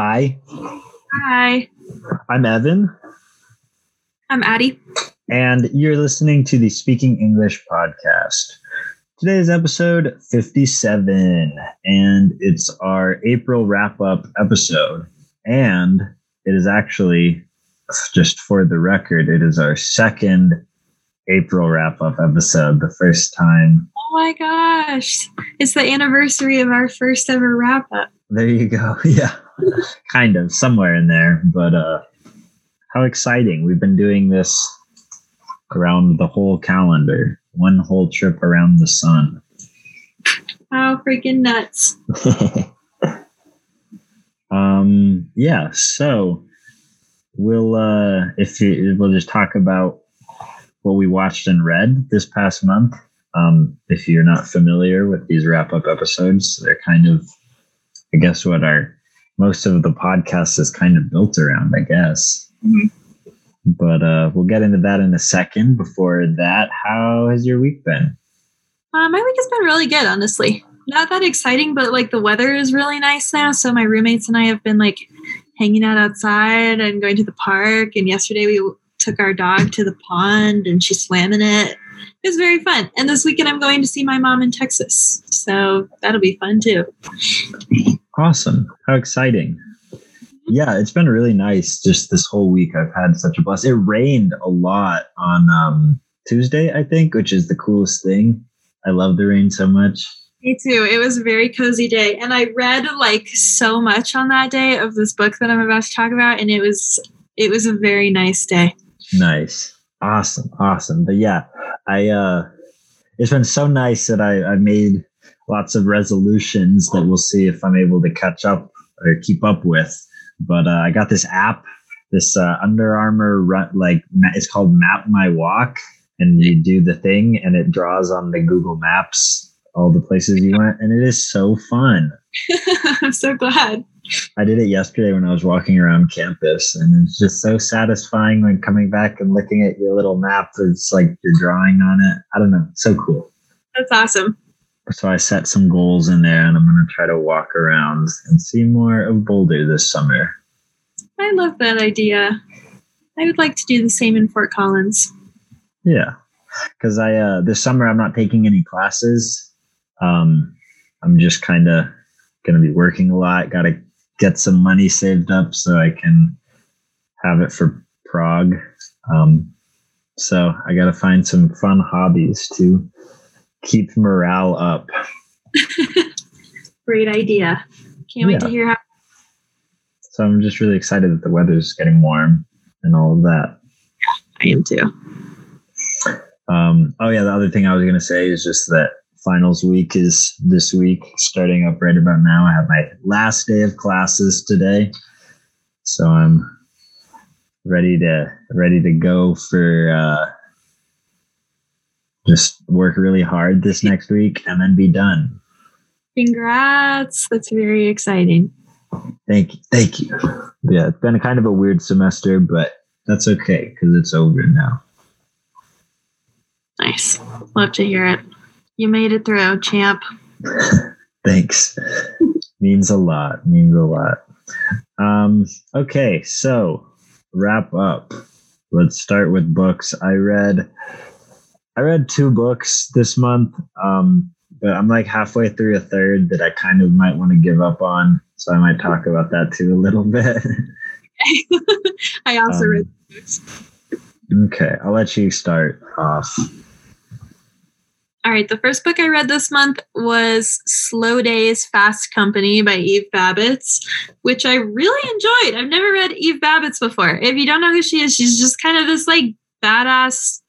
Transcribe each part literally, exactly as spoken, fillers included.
Hi. Hi. I'm Evan. I'm Addie. And you're listening to the Speaking English podcast. Today is episode fifty-seven, and it's our April wrap-up episode. And it is actually, just for the record, it is our second April wrap-up episode, the first time. Oh my gosh. It's the anniversary of our first ever wrap-up. There you go. Yeah. Kind of somewhere in there, but uh how exciting. We've been doing this around the whole calendar, one whole trip around the sun. How freaking nuts. um yeah, so we'll uh if you, we'll just talk about what we watched and read this past month. Um, if you're not familiar with these wrap-up episodes, they're kind of, I guess, what our most of the podcast is kind of built around, I guess. Mm-hmm. But uh, we'll get into that in a second. Before that, how has your week been? Uh, my week has been really good, honestly. Not that exciting, but like the weather is really nice now. So my roommates and I have been like hanging out outside and going to the park. And yesterday we took our dog to the pond and she swam in it. It was very fun. And this weekend I'm going to see my mom in Texas. So that'll be fun too. Awesome. How exciting. Yeah, it's been really nice just this whole week. I've had such a blessing. It rained a lot on um, Tuesday, I think, which is the coolest thing. I love the rain so much. Me too. It was a very cozy day. And I read like so much on that day of this book that I'm about to talk about. And it was it was a very nice day. Nice. Awesome. Awesome. But yeah, I uh, it's been so nice that I, I made lots of resolutions that we'll see if I'm able to catch up or keep up with. But uh, I got this app, this uh, Under Armour, like it's called Map My Walk. And you do the thing and it draws on the Google Maps all the places you went. And it is so fun. I'm so glad. I did it yesterday when I was walking around campus, and it's just so satisfying when coming back and looking at your little map. It's like you're drawing on it. I don't know. It's so cool. That's awesome. So I set some goals in there, and I'm going to try to walk around and see more of Boulder this summer. I love that idea. I would like to do the same in Fort Collins. Yeah, because I uh, this summer I'm not taking any classes. Um, I'm just kind of going to be working a lot. Got to get some money saved up so I can have it for Prague. Um, so I got to find some fun hobbies to keep morale up. Great idea. Can't yeah. wait to hear how. So I'm just really excited that the weather's getting warm and all of that. I am too. Um, oh yeah, the other thing I was going to say is just that finals week is this week, starting up right about now. I have my last day of classes today. So I'm ready to ready to go for uh just work really hard this next week and then be done. Congrats. That's very exciting. Thank you. Thank you. Yeah, it's been a kind of a weird semester, but that's okay because it's over now. Nice. Love to hear it. You made it through, champ. Thanks. Means a lot. Means a lot. Um, okay, so wrap up. Let's start with books. I read... I read two books this month, um, but I'm like halfway through a third that I kind of might want to give up on. So I might talk about that too a little bit. I also um, read books. Okay, I'll let you start off. All right, the first book I read this month was Slow Days, Fast Company by Eve Babitz, which I really enjoyed. I've never read Eve Babitz before. If you don't know who she is, she's just kind of this like badass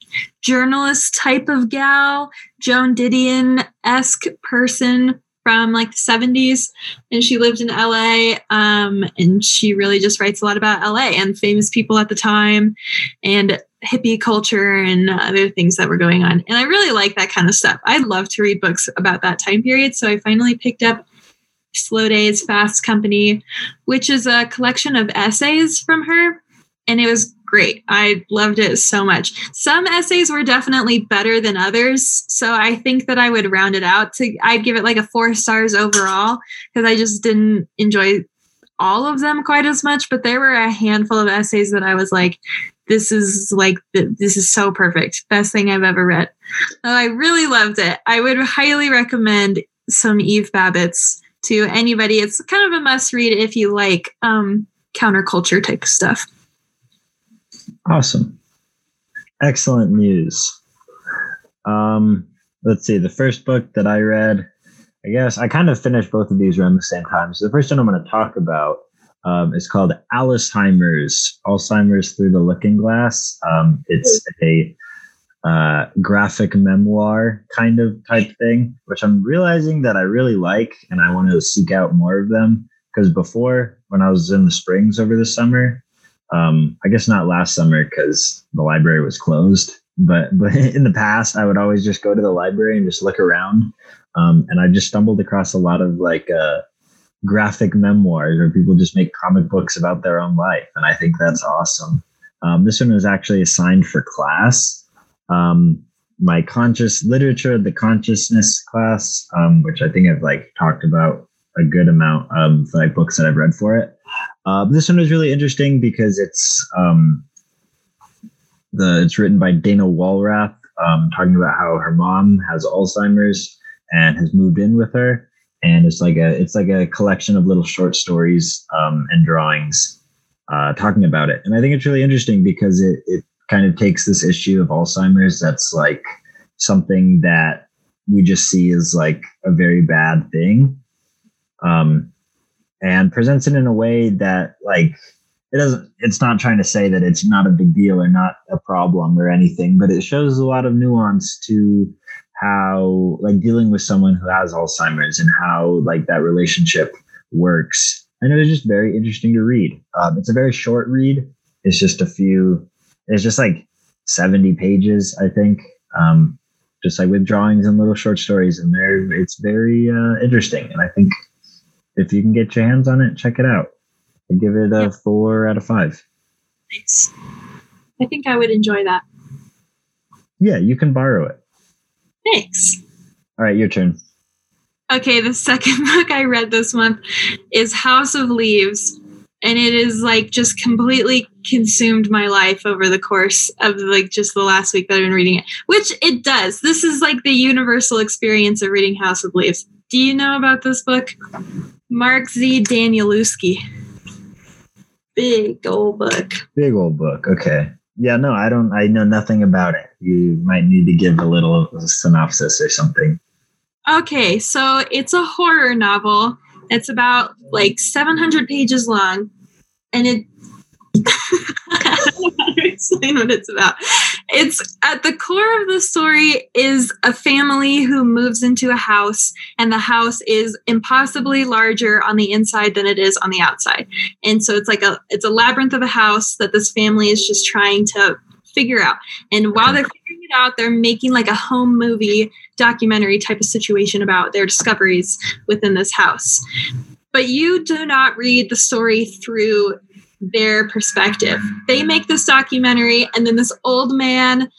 journalist type of gal, Joan Didion-esque person from like the seventies, and she lived in L A, um, and she really just writes a lot about L A and famous people at the time and hippie culture and other things that were going on. And I really like that kind of stuff. I love to read books about that time period, so I finally picked up Slow Days, Fast Company, which is a collection of essays from her, and it was great. I loved it so much. Some essays were definitely better than others. So I think that I would round it out to, I'd give it like a four stars overall because I just didn't enjoy all of them quite as much, but there were a handful of essays that I was like, this is like, this is so perfect. Best thing I've ever read. Oh, I really loved it. I would highly recommend some Eve Babitz to anybody. It's kind of a must read if you like um, counterculture type stuff. Awesome. Excellent news. Um, let's see. The first book that I read, I guess I kind of finished both of these around the same time. So the first one I'm going to talk about um, is called Alzheimer's, Alzheimer's Through the Looking Glass. Um, it's a uh, graphic memoir kind of type thing, which I'm realizing that I really like, and I want to seek out more of them. Because before, when I was in the Springs over the summer, um, I guess not last summer because the library was closed, but but in the past, I would always just go to the library and just look around. Um, and I just stumbled across a lot of like uh, graphic memoirs where people just make comic books about their own life. And I think that's awesome. Um, this one was actually assigned for class. Um, my conscious literature, the consciousness class, um, which I think I've like talked about a good amount of like books that I've read for it. Uh, this one was really interesting because it's um, the it's written by Dana Walrath, um, talking about how her mom has Alzheimer's and has moved in with her, and it's like a it's like a collection of little short stories um, and drawings uh, talking about it. And I think it's really interesting because it it kind of takes this issue of Alzheimer's that's like something that we just see as like a very bad thing, um, and presents it in a way that like it doesn't. It's not trying to say that it's not a big deal or not a problem or anything, but it shows a lot of nuance to how like dealing with someone who has Alzheimer's and how like that relationship works. And it was just very interesting to read. Um, it's a very short read. It's just a few, it's just like seventy pages, I think. Um, just like with drawings and little short stories in there. It's very uh, interesting. And I think if you can get your hands on it, check it out. I give it a yep. four out of five. Nice. I think I would enjoy that. Yeah, you can borrow it. Thanks. All right, your turn. Okay, the second book I read this month is House of Leaves, and it is like just completely consumed my life over the course of like just the last week that I've been reading it, which it does. This is like the universal experience of reading House of Leaves. Do you know about this book? Mark Z. Danielewski. Big old book. Big old book. Okay. Yeah, no, I don't. I know nothing about it. You might need to give a little a synopsis or something. Okay, so it's a horror novel. It's about like seven hundred pages long, and it. I don't know how to explain what it's about. It's at the core of the story is a family who moves into a house, and the house is impossibly larger on the inside than it is on the outside. And so it's like a it's a labyrinth of a house that this family is just trying to figure out. And while they're figuring it out, they're making like a home movie documentary type of situation about their discoveries within this house. But you do not read the story through their perspective. They make this documentary, and then this old man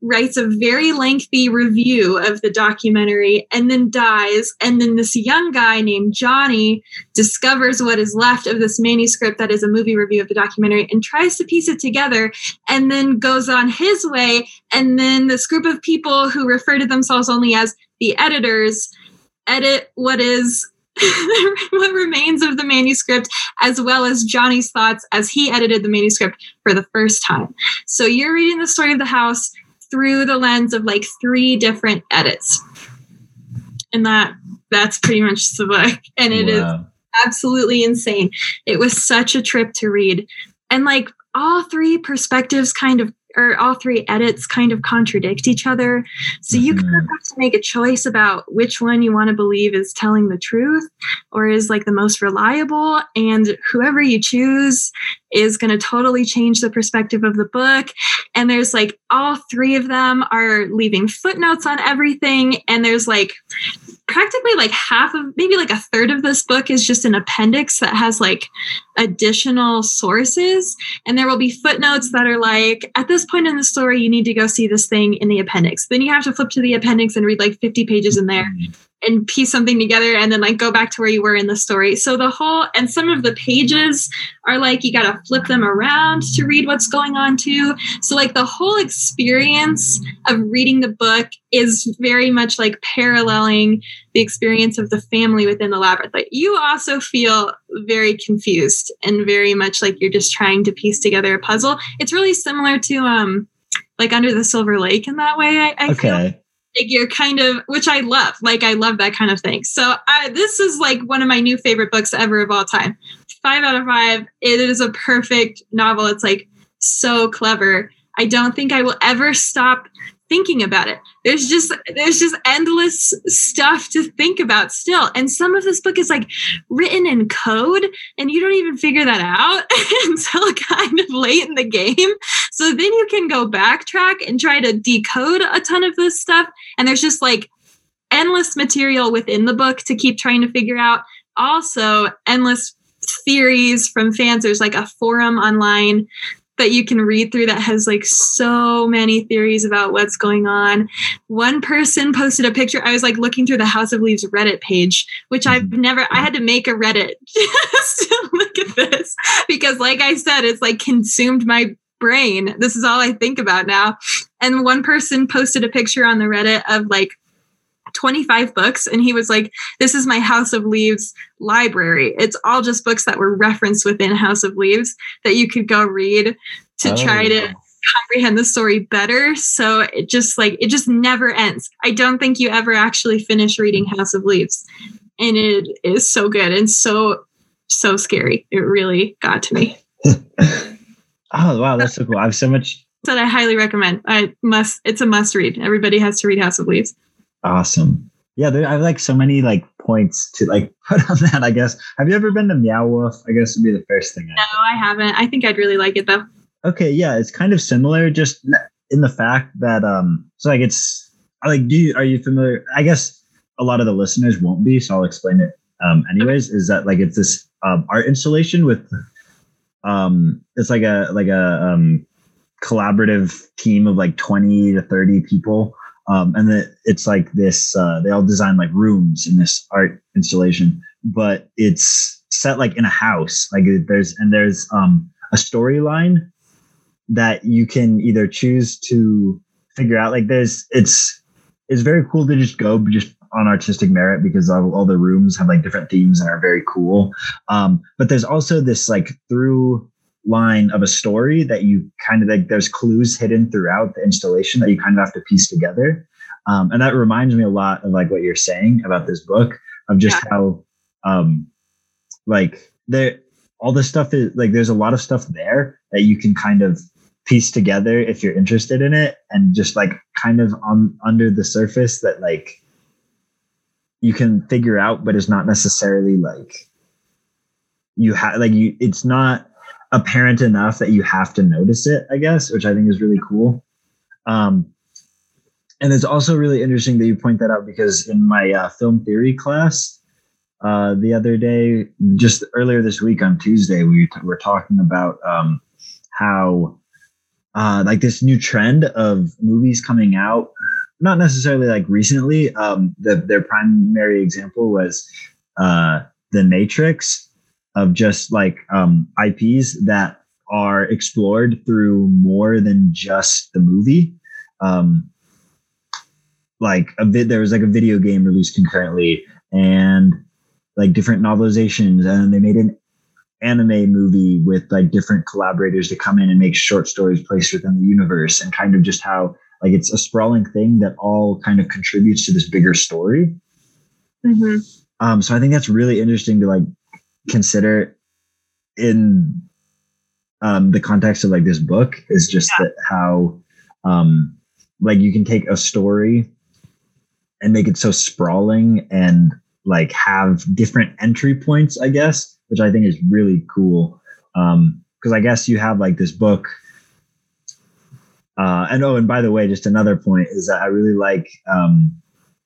writes a very lengthy review of the documentary and then dies. And then this young guy named Johnny discovers what is left of this manuscript that is a movie review of the documentary and tries to piece it together and then goes on his way. And then this group of people who refer to themselves only as the editors edit what is what remains of the manuscript, as well as Johnny's thoughts as he edited the manuscript for the first time. So you're reading the story of the house through the lens of like three different edits. And that that's pretty much the book. And it wow. is absolutely insane. It was such a trip to read. And like all three perspectives kind of, or all three edits kind of contradict each other. So you kind of have to make a choice about which one you want to believe is telling the truth or is like the most reliable. And whoever you choose is going to totally change the perspective of the book. And there's like all three of them are leaving footnotes on everything. And there's like practically like half of, maybe like a third of this book is just an appendix that has like additional sources. And there will be footnotes that are like, at this point in the story, you need to go see this thing in the appendix. Then you have to flip to the appendix and read like fifty pages in there. and piece something together and then like go back to where you were in the story. So the whole, and some of the pages are like, you got to flip them around to read what's going on too. So like the whole experience of reading the book is very much like paralleling the experience of the family within the labyrinth. Like you also feel very confused and very much like you're just trying to piece together a puzzle. It's really similar to um, like Under the Silver Lake in that way. I, I okay. feel Like you're kind of, which I love, like I love that kind of thing. So I, this is like one of my new favorite books ever of all time. Five out of five. It is a perfect novel. It's like so clever. I don't think I will ever stop thinking about it. There's just, there's just endless stuff to think about still. And some of this book is like written in code and you don't even figure that out until kind of late in the game. So then you can go backtrack and try to decode a ton of this stuff. And there's just like endless material within the book to keep trying to figure out. Also endless theories from fans. There's like a forum online that you can read through that has like so many theories about what's going on. One person posted a picture. I was like looking through the House of Leaves Reddit page, which I've never, I had to make a Reddit just to look at this because like I said, it's like consumed my brain. This is all I think about now. And one person posted a picture on the Reddit of like twenty-five books. And he was like, this is my House of Leaves library. It's all just books that were referenced within House of Leaves that you could go read to oh. try to comprehend the story better. So it just like, it just never ends. I don't think you ever actually finish reading House of Leaves. And it is so good. And so, so scary. It really got to me. Oh, wow. That's so cool. I have so much that I highly recommend. I must, it's a must read. Everybody has to read House of Leaves. Awesome. Yeah, there, I have like so many like points to like put on that, I guess. Have you ever been to Meow Wolf? I guess would be the first thing. I no, think. I haven't. I think I'd really like it though. Okay, yeah, it's kind of similar, just in the fact that um, so like it's like, do you are you familiar? I guess a lot of the listeners won't be, so I'll explain it. Um, anyways, is that like it's this um, art installation with um, it's like a like a um, collaborative team of like twenty to thirty people. Um, and the, it's like this, uh, they all design like rooms in this art installation, but it's set like in a house. Like there's, and there's um, a storyline that you can either choose to figure out. Like there's, it's, it's very cool to just go just on artistic merit because all, all the rooms have like different themes and are very cool. Um, but there's also this like through line of a story that you kind of like, there's clues hidden throughout the installation that you kind of have to piece together. Um, and that reminds me a lot of like what you're saying about this book of just yeah. how um, like there, all this stuff is like, there's a lot of stuff there that you can kind of piece together if you're interested in it. And just like kind of on under the surface that like you can figure out, but it's not necessarily like you have like you, it's not apparent enough that you have to notice it, I guess, which I think is really cool. Um, and it's also really interesting that you point that out because in my uh, film theory class uh, the other day, just earlier this week on Tuesday, we t- were talking about um, how uh, like this new trend of movies coming out, not necessarily like recently. Um, the, their primary example was uh, The Matrix, of just like um, I Ps that are explored through more than just the movie. Um, like a vid- there was like a video game released concurrently and like different novelizations, and they made an anime movie with like different collaborators to come in and make short stories placed within the universe, and kind of just how like it's a sprawling thing that all kind of contributes to this bigger story. Mm-hmm. Um, so I think that's really interesting to like, consider in um the context of like this book is just yeah. that how um like you can take a story and make it so sprawling and like have different entry points, I guess, which I think is really cool. Um because I guess you have like this book uh and oh and by the way, just another point is that I really like um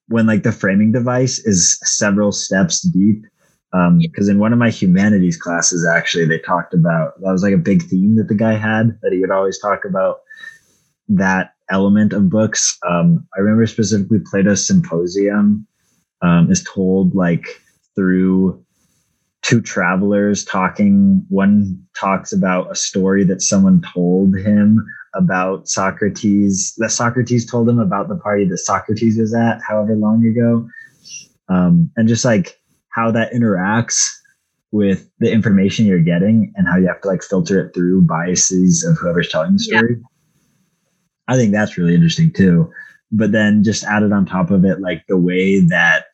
when like the framing device is several steps deep. Um, because in one of my humanities classes, actually, they talked about, that was like a big theme that the guy had, that he would always talk about that element of books. Um, I remember specifically Plato's Symposium um, is told like through two travelers talking. One talks about a story that someone told him about Socrates, that Socrates told him about the party that Socrates was at however long ago. Um, and just like how that interacts with the information you're getting and how you have to like filter it through biases of whoever's telling the story. Yeah. I think that's really interesting too. But then just added on top of it, like the way that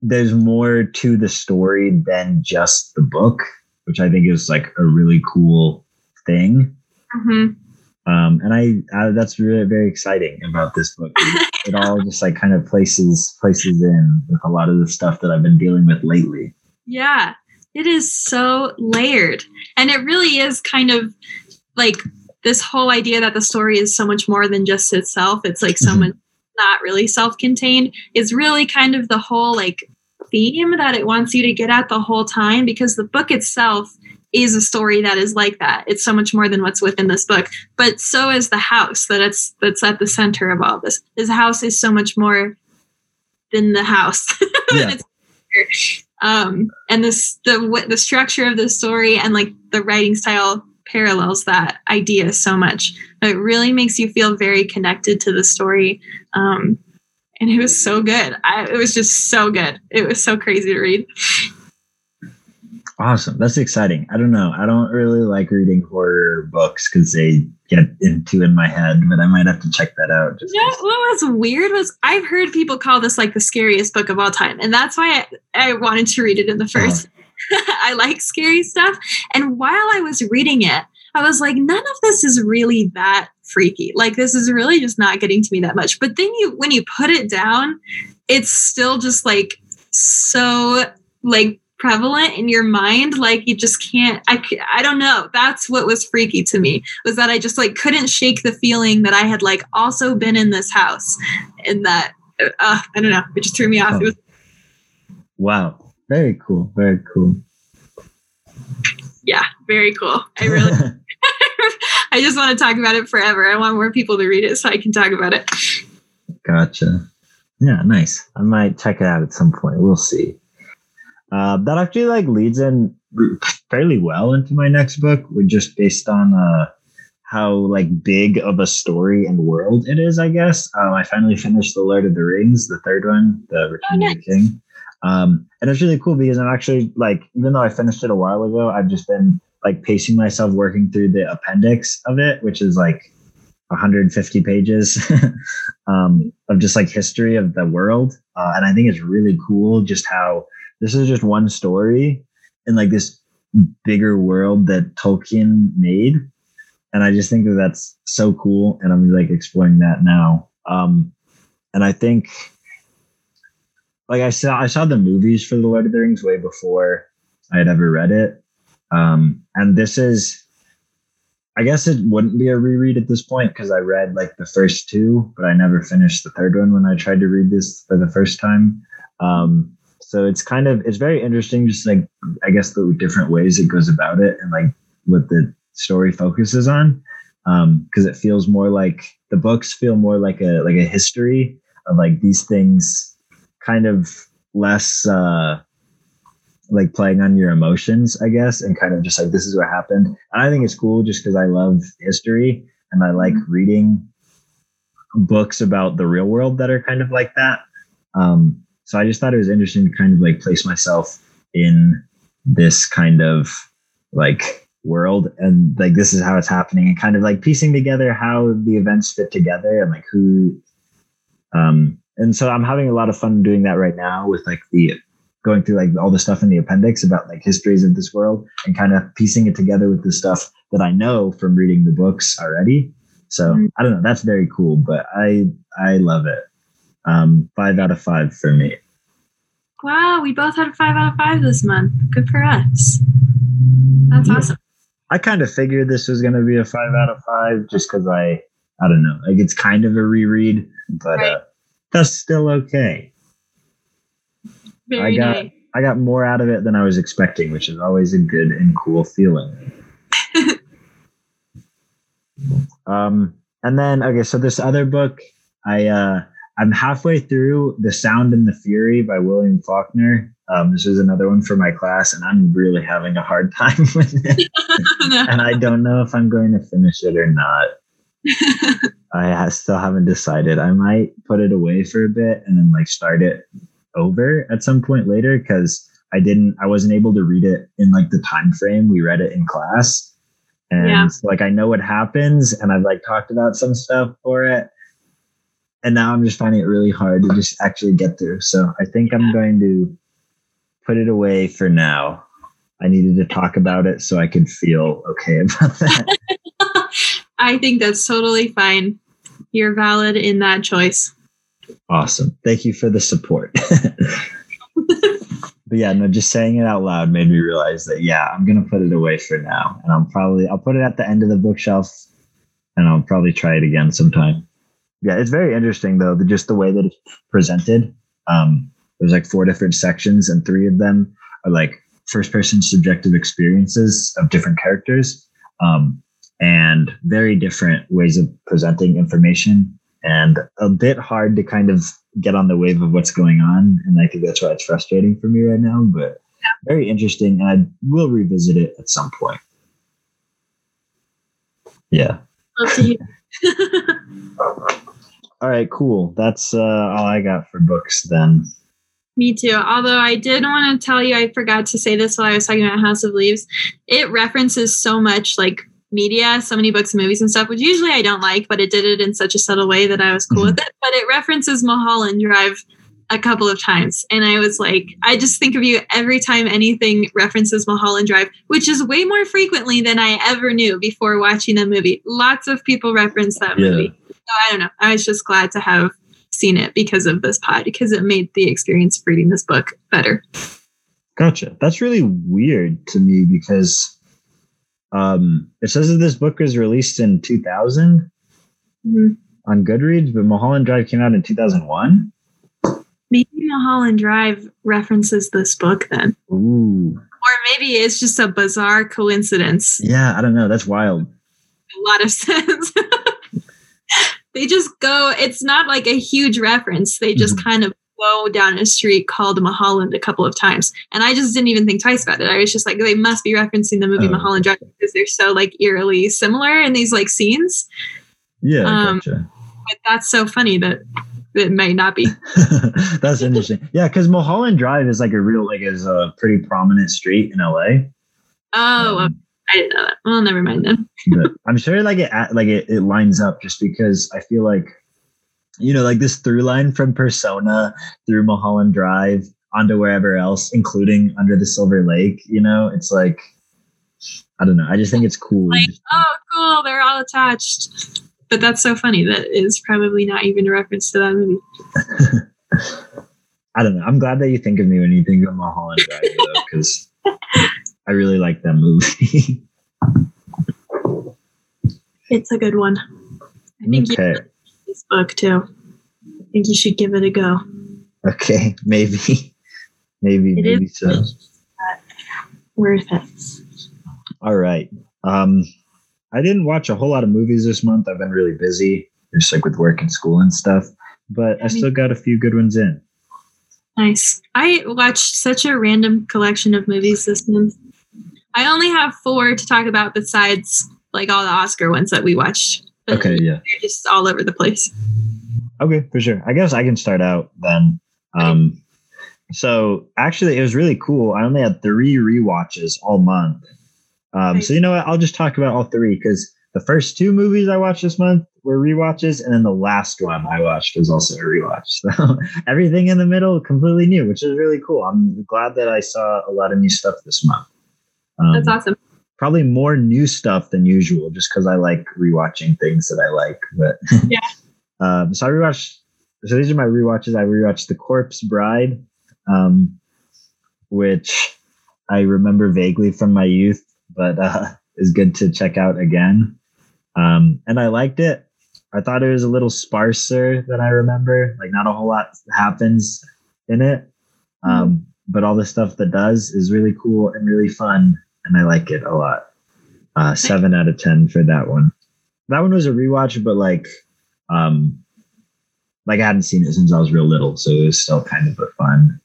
there's more to the story than just the book, which I think is like a really cool thing. Mm-hmm. Um, and I, I that's really very exciting about this book. It all just like kind of places places in with a lot of the stuff that I've been dealing with lately. Yeah, it is so layered. And it really is kind of like this whole idea that the story is so much more than just itself. It's like mm-hmm. someone not really self-contained is really kind of the whole like theme that it wants you to get at the whole time, because the book itself is a story that is like that. It's so much more than what's within this book, but so is the house that it's, that's at the center of all this. This house is so much more than the house. Yeah. um, and this, the, the structure of the story and like the writing style parallels that idea so much. It really makes you feel very connected to the story. Um, and it was so good. I, it was just so good. It was so crazy to read. Awesome. That's exciting. I don't know. I don't really like reading horror books because they get into in my head, but I might have to check that out. Just you know, what was weird was I've heard people call this like the scariest book of all time. And that's why I, I wanted to read it in the first. Uh-huh. I like scary stuff. And while I was reading it, I was like, none of this is really that freaky. Like this is really just not getting to me that much. But then you, when you put it down, it's still just like, so like, prevalent in your mind, like you just can't I, I don't know, that's what was freaky to me, was that I just like couldn't shake the feeling that I had like also been in this house, and that uh, I don't know, it just threw me off. Oh. It was- wow, very cool, very cool. Yeah, very cool. I really I just want to talk about it forever. I want more people to read it so I can talk about it. Gotcha. Yeah, nice. I might check it out at some point, we'll see. Uh, that actually like leads in fairly well into my next book, which just based on uh, how like big of a story and world it is, I guess. Um, I finally finished The Lord of the Rings, the third one, The Return oh, nice. of the King. Um, and it's really cool because I'm actually like, even though I finished it a while ago, I've just been like pacing myself working through the appendix of it, which is like one hundred fifty pages um, of just like history of the world. Uh, and I think it's really cool just how this is just one story in like this bigger world that Tolkien made. And I just think that that's so cool. And I'm like exploring that now. Um, and I think like I saw, I saw the movies for The Lord of the Rings way before I had ever read it. Um, and this is, I guess it wouldn't be a reread at this point, 'cause I read like the first two, but I never finished the third one when I tried to read this for the first time. Um, So it's kind of, it's very interesting, just like, I guess the different ways it goes about it and like what the story focuses on. Um, 'cause it feels more like, the books feel more like a, like a history of like these things, kind of less uh, like playing on your emotions, I guess. And kind of just like, this is what happened. And I think it's cool just 'cause I love history and I like reading books about the real world that are kind of like that. Um, So I just thought it was interesting to kind of like place myself in this kind of like world, and like this is how it's happening, and kind of like piecing together how the events fit together and like who. Um, and so I'm having a lot of fun doing that right now with like the going through like all the stuff in the appendix about like histories of this world and kind of piecing it together with the stuff that I know from reading the books already. So I don't know, that's very cool, but I I love it. Um, five out of five for me. Wow, we both had a five out of five this month. Good for us. That's yeah. awesome. I kind of figured this was going to be a five out of five just because I, I don't know, like it's kind of a reread, but right. uh, that's still okay. Very I got, nice. I got more out of it than I was expecting, which is always a good and cool feeling. um, and then okay, so this other book, I. Uh, I'm halfway through The Sound and the Fury by William Faulkner. Um, this is another one for my class, and I'm really having a hard time with it. No. And I don't know if I'm going to finish it or not. I still haven't decided. I might put it away for a bit and then like start it over at some point later, because I didn't, I wasn't able to read it in like the time frame we read it in class. And yeah. like I know what happens, and I've like talked about some stuff for it. And now I'm just finding it really hard to just actually get through. So I think yeah. I'm going to put it away for now. I needed to talk about it so I could feel okay about that. I think that's totally fine. You're valid in that choice. Awesome. Thank you for the support. But yeah, no, just saying it out loud made me realize that, yeah, I'm going to put it away for now. And I'll probably, I'll put it at the end of the bookshelf, and I'll probably try it again sometime. Yeah, it's very interesting, though, the, just the way that it's presented. Um, there's like four different sections, and three of them are like first-person subjective experiences of different characters. Um, and very different ways of presenting information, and a bit hard to kind of get on the wave of what's going on. And I think that's why it's frustrating for me right now, but yeah. very interesting. And I will revisit it at some point. Yeah. Love to hear. All right, cool. That's uh, all I got for books then. Me too. Although I did want to tell you, I forgot to say this while I was talking about House of Leaves. It references so much like media, so many books and movies and stuff, which usually I don't like, but it did it in such a subtle way that I was cool mm-hmm. with it. But it references Mulholland Drive a couple of times, and I was like, I just think of you every time anything references Mulholland Drive, which is way more frequently than I ever knew before watching the movie. Lots of people reference that yeah. movie. So I don't know. I was just glad to have seen it because of this pod, because it made the experience of reading this book better. Gotcha. That's really weird to me because Um, it says that this book was released in two thousand mm-hmm. on Goodreads, but Mulholland Drive came out in two thousand one. Maybe Mulholland Drive references this book then. Ooh. Or maybe it's just a bizarre coincidence. Yeah, I don't know. That's wild. A lot of sense. They just go, it's not like a huge reference. They just mm-hmm. kind of go down a street called Mulholland a couple of times, and I just didn't even think twice about it. I was just like, they must be referencing the movie oh. Mulholland Drive because they're so like eerily similar in these like scenes. Yeah, um, gotcha. But that's so funny that it might not be. That's interesting. Yeah, because Mulholland Drive is like a real like is a pretty prominent street in L A. Oh, um, I didn't know that. Well, never mind then. But I'm sure like it like it, it lines up just because I feel like, you know, like this through line from Persona through Mulholland Drive onto wherever else, including Under the Silver Lake, you know, it's like, I don't know. I just think it's cool. Like, oh, cool. They're all attached. But that's so funny. That is probably not even a reference to that movie. I don't know. I'm glad that you think of me when you think of Mulholland Drive, though, because I really like that movie. It's a good one. I think okay. you book too. I think you should give it a go. Okay, maybe, maybe, it maybe is, so. Worth it. All right. Um, I didn't watch a whole lot of movies this month. I've been really busy, just like with work and school and stuff. But I, I mean, still got a few good ones in. Nice. I watched such a random collection of movies this month. I only have four to talk about besides like all the Oscar ones that we watched. But okay, yeah. They're just all over the place. Okay, for sure. I guess I can start out then. Um, okay. So actually, it was really cool. I only had three rewatches all month. Um, nice. So you know what? I'll just talk about all three because the first two movies I watched this month were rewatches. And then the last one I watched was also a rewatch. So everything in the middle, completely new, which is really cool. I'm glad that I saw a lot of new stuff this month. Um, That's awesome. Probably more new stuff than usual just because I like rewatching things that I like. But yeah. um, so I rewatched. So these are my rewatches. I rewatched The Corpse Bride, um, which I remember vaguely from my youth, but uh, is good to check out again. Um, and I liked it. I thought it was a little sparser than I remember. Like not a whole lot happens in it. Um, but all the stuff that does is really cool and really fun. And I like it a lot. Uh, seven out of ten for that one. That one was a rewatch, but like, um, like I hadn't seen it since I was real little, so it was still kind of a fun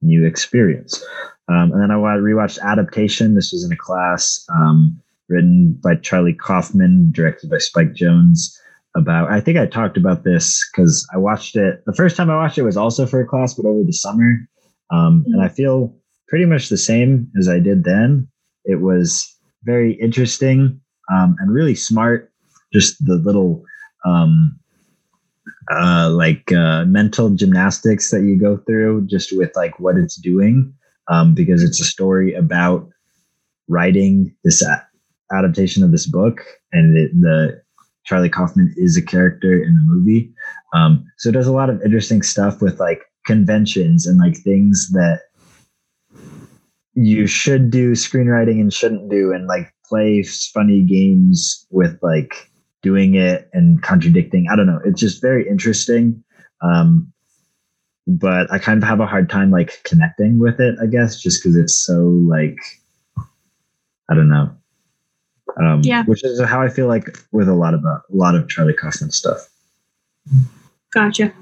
new experience. Um, and then I rewatched Adaptation. This was in a class, um, written by Charlie Kaufman, directed by Spike Jonze. About, I think I talked about this because I watched it. The first time I watched it was also for a class, but over the summer. Um, and I feel pretty much the same as I did then. It was very interesting, um, and really smart. Just the little um, uh, like uh, mental gymnastics that you go through just with like what it's doing, um, because it's a story about writing this a- adaptation of this book, and it, the Charlie Kaufman is a character in the movie. Um, so it does a lot of interesting stuff with like conventions and like things that you should do screenwriting and shouldn't do, and like play funny games with like doing it and contradicting. I don't know. It's just very interesting. Um, but I kind of have a hard time like connecting with it, I guess, just because it's so like, I don't know. Um, yeah. Which is how I feel like with a lot of a lot of Charlie Kaufman stuff. Gotcha.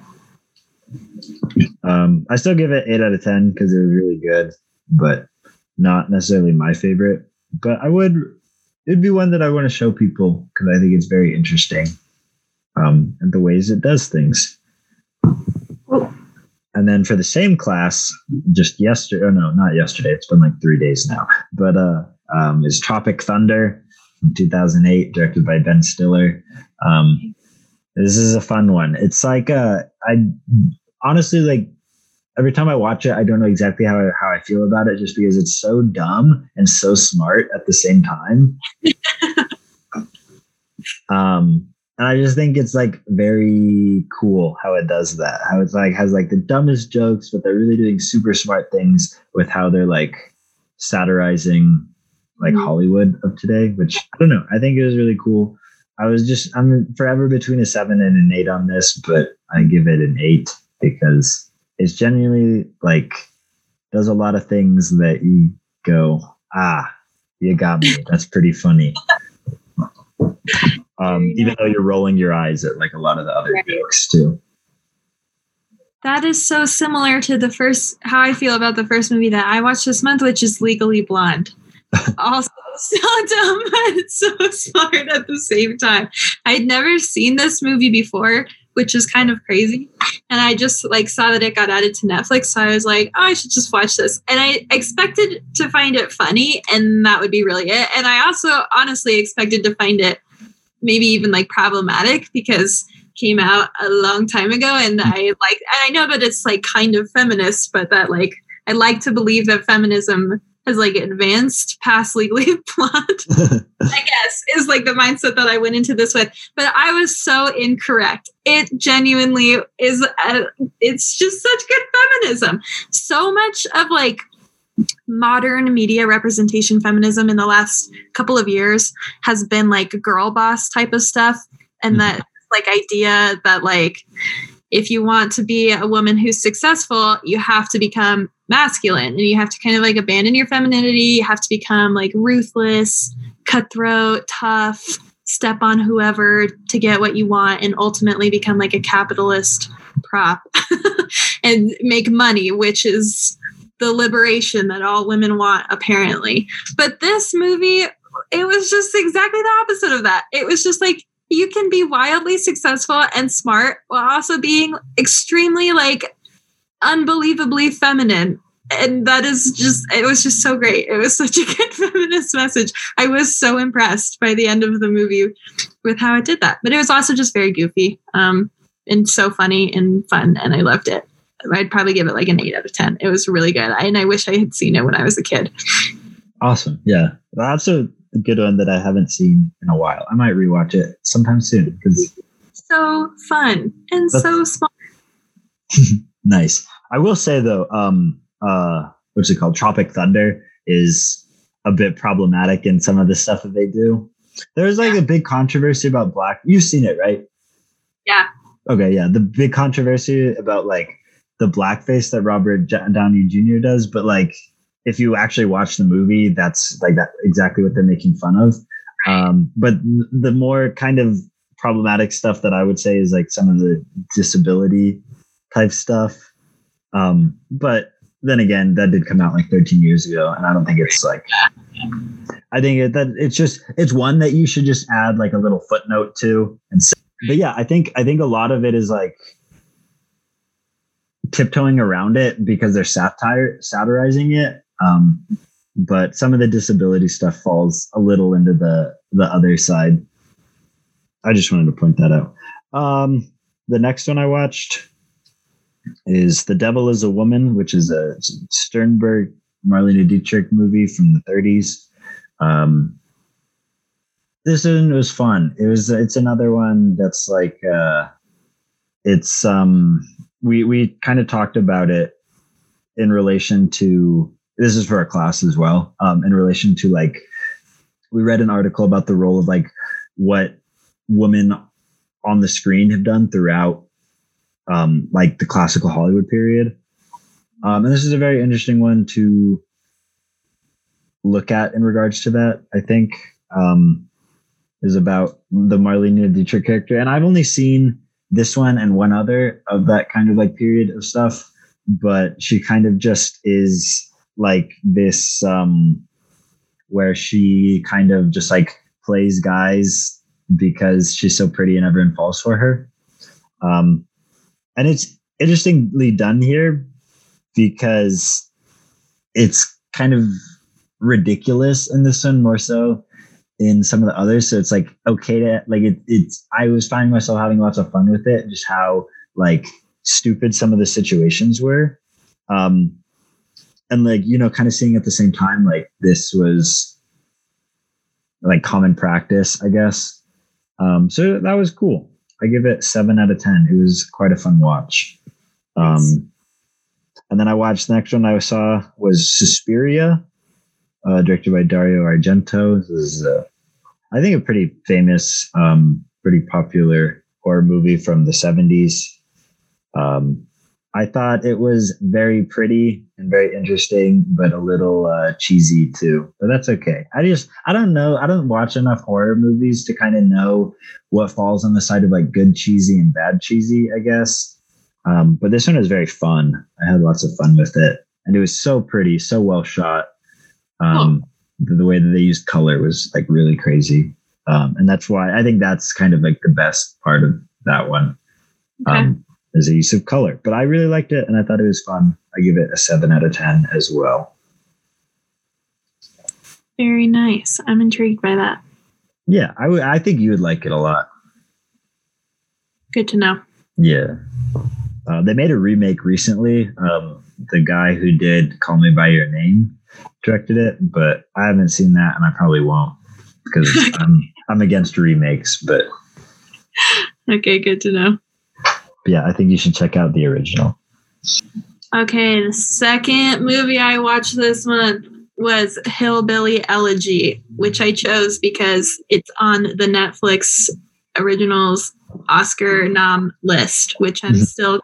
Um, I still give it eight out of ten because it was really good, but not necessarily my favorite. But I would, it'd be one that I want to show people because I think it's very interesting, um, and the ways it does things. Oh. And then for the same class, just yesterday, oh no, not yesterday. It's been like three days now. But uh, um, is Tropic Thunder from two thousand eight, directed by Ben Stiller. Um, this is a fun one. It's like uh, I honestly like. Every time I watch it, I don't know exactly how I, how I feel about it, just because it's so dumb and so smart at the same time. um, and I just think it's like very cool how it does that. How it's like has like the dumbest jokes, but they're really doing super smart things with how they're like satirizing like mm-hmm. Hollywood of today. Which I don't know. I think it was really cool. I was just I'm forever between a seven and an eight on this, but I give it an eight because. It's genuinely like does a lot of things that you go, ah, you got me. That's pretty funny. Um, even though you're rolling your eyes at like a lot of the other right. jokes too. That is so similar to the first, how I feel about the first movie that I watched this month, which is Legally Blonde. Also so dumb, but so smart at the same time. I'd never seen this movie before, which is kind of crazy. And I just like saw that it got added to Netflix. So I was like, oh, I should just watch this. And I expected to find it funny, and that would be really it. And I also honestly expected to find it maybe even like problematic because it came out a long time ago. And I like, and I know that it's like kind of feminist, but that like, I like to believe that feminism has like advanced past Legally Blonde, I guess, is like the mindset that I went into this with. But I was so incorrect. It genuinely is, a, it's just such good feminism. So much of like modern media representation feminism in the last couple of years has been like girl boss type of stuff. And mm-hmm. that like idea that like, if you want to be a woman who's successful, you have to become masculine and you have to kind of like abandon your femininity. You have to become like ruthless, cutthroat, tough, step on whoever to get what you want, and ultimately become like a capitalist prop and make money, which is the liberation that all women want, apparently. But this movie, it was just exactly the opposite of that. It was just like, you can be wildly successful and smart while also being extremely like unbelievably feminine. And that is just, it was just so great. It was such a good feminist message. I was so impressed by the end of the movie with how it did that. But it was also just very goofy um, and so funny and fun. And I loved it. I'd probably give it like an eight out of ten. It was really good. I, and I wish I had seen it when I was a kid. Awesome. Yeah. That's a good one that I haven't seen in a while. I might rewatch it sometime soon because so fun and so smart. Nice. I will say though, um, uh, what's it called? Tropic Thunder is a bit problematic in some of the stuff that they do. There's like yeah. a big controversy about black. You've seen it, right? Yeah. Okay. Yeah. The big controversy about like the blackface that Robert Downey Junior does, but like, if you actually watch the movie, that's like that exactly what they're making fun of. Um, but the more kind of problematic stuff that I would say is like some of the disability type stuff. Um, but then again, that did come out like thirteen years ago. And I don't think it's like, I think it, that it's just, it's one that you should just add like a little footnote to. And say, but yeah, I think, I think a lot of it is like tiptoeing around it because they're satire satirizing it. Um, but some of the disability stuff falls a little into the, the other side. I just wanted to point that out. Um, the next one I watched is The Devil is a Woman, which is a Sternberg, Marlene Dietrich movie from the thirties. Um, this one was fun. It was, it's another one that's like, uh, it's, um, we, we kind of talked about it in relation to, this is for our class as well. Um, in relation to like, we read an article about the role of like what women on the screen have done throughout um, like the classical Hollywood period. Um, and this is a very interesting one to look at in regards to that, I think, um, is about the Marlene Dietrich character. And I've only seen this one and one other of that kind of like period of stuff, but she kind of just is like this, um, where she kind of just like plays guys because she's so pretty and everyone falls for her. Um, and it's interestingly done here because it's kind of ridiculous in this one more so in some of the others. So it's like, okay to like, it, it's, I was finding myself having lots of fun with it, just how like stupid some of the situations were. Um, and like, you know, kind of seeing at the same time, like this was like common practice, I guess. Um, so that was cool. I give it seven out of ten. It was quite a fun watch. Um, and then I watched the next one I saw was Suspiria, uh, directed by Dario Argento. This is, uh, I think, a pretty famous, um, pretty popular horror movie from the seventies. Um, I thought it was very pretty and very interesting, but a little uh, cheesy too. But that's okay. I just, I don't know. I don't watch enough horror movies to kind of know what falls on the side of like good cheesy and bad cheesy, I guess. Um, but this one was very fun. I had lots of fun with it. And it was so pretty, so well shot. Um, huh. The way that they used color was like really crazy. Um, and that's why I think that's kind of like the best part of that one. Okay. Um, as a use of color, but I really liked it and I thought it was fun. I give it a seven out of ten as well. Very nice. I'm intrigued by that. Yeah, I would. I think you would like it a lot. Good to know. Yeah, uh, they made a remake recently. Um, the guy who did Call Me by Your Name directed it, but I haven't seen that, and I probably won't because I'm I'm against remakes. But okay, good to know. Yeah, I think you should check out the original. Okay, the second movie I watched this month was Hillbilly Elegy, which I chose because it's on the Netflix Originals Oscar nom list, which I'm mm-hmm. still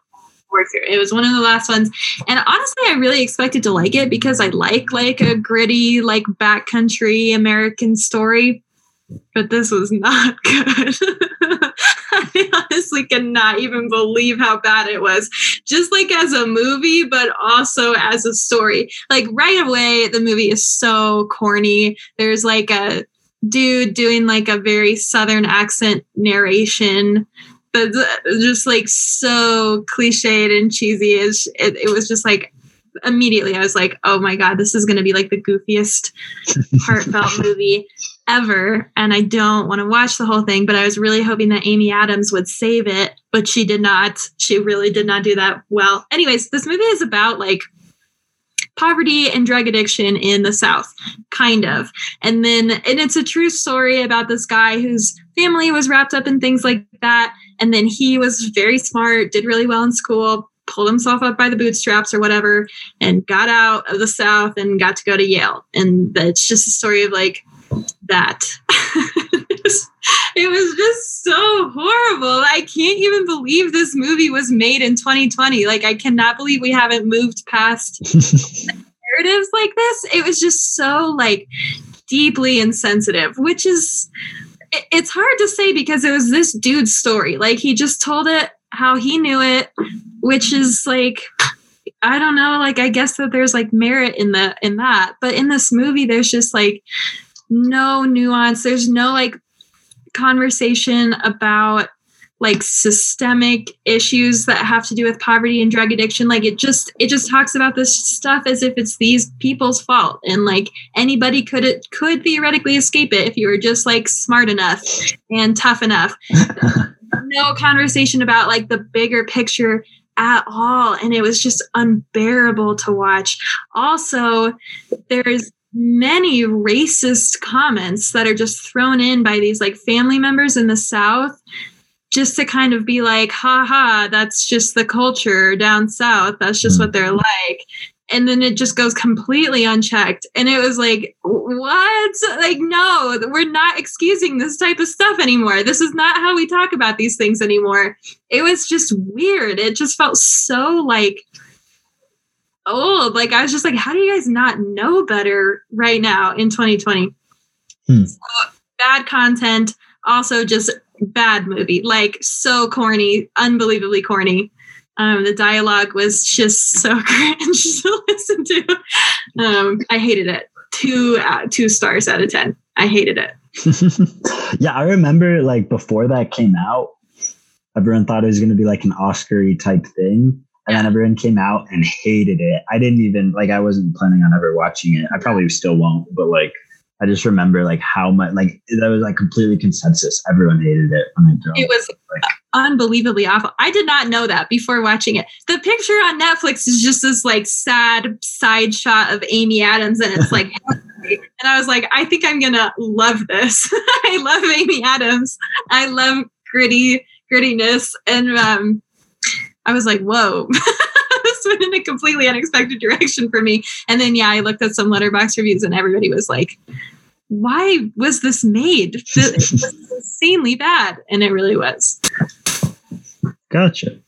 working through. It was one of the last ones. And honestly, I really expected to like it because I like like a gritty, like backcountry American story. But this was not good. I honestly cannot even believe how bad it was. Just like as a movie, but also as a story. Like right away, the movie is so corny. There's like a dude doing like a very Southern accent narration. That's just like so cliched and cheesy. It, it was just like, immediately I was like, oh my God, this is going to be like the goofiest heartfelt movie ever, and I don't want to watch the whole thing, but I was really hoping that Amy Adams would save it, but she did not. She really did not do that well. Anyways, this movie is about like poverty and drug addiction in the South, kind of. And then, and it's a true story about this guy whose family was wrapped up in things like that. And then he was very smart, did really well in school, pulled himself up by the bootstraps or whatever, and got out of the South and got to go to Yale. And it's just a story of like, that it, was, it was just so horrible. I can't even believe this movie was made in twenty twenty. Like, I cannot believe we haven't moved past narratives like this. It was just so like deeply insensitive, which is it's hard to say because it was this dude's story. Like, he just told it how he knew it, which is like, I don't know. Like, I guess that there's like merit in the, in that, but in this movie, there's just like no nuance. There's no like conversation about like systemic issues that have to do with poverty and drug addiction. Like, it just, it just talks about this stuff as if it's these people's fault. And like, anybody could, it could theoretically escape it if you were just like smart enough and tough enough. No conversation about like the bigger picture at all. And it was just unbearable to watch. Also, there's many racist comments that are just thrown in by these like family members in the South, just to kind of be like, ha ha, that's just the culture down South. That's just what they're like. And then it just goes completely unchecked. And it was like, what? Like, no, we're not excusing this type of stuff anymore. This is not how we talk about these things anymore. It was just weird. It just felt so like old. Like, I was just like, how do you guys not know better right now in twenty twenty? Hmm. So, bad content. Also just bad movie. Like, so corny, unbelievably corny. Um, the dialogue was just so cringe to listen to. Um, I hated it. Two uh, two stars out of ten. I hated it. Yeah, I remember like before that came out, everyone thought it was going to be like an Oscar-y type thing. And yeah. Then everyone came out and hated it. I didn't even, like, I wasn't planning on ever watching it. I probably still won't, but like, I just remember like how much, like, that was like completely consensus. Everyone hated it when they dropped. It was like unbelievably awful. I did not know that before watching it. The picture on Netflix is just this like sad side shot of Amy Adams, and it's like, and I was like, I think I'm gonna love this. I love Amy Adams. I love gritty grittiness, and um, I was like, whoa. This went in a completely unexpected direction for me. And then, yeah, I looked at some Letterboxd reviews and everybody was like, why was this made? It was insanely bad. And it really was. Gotcha.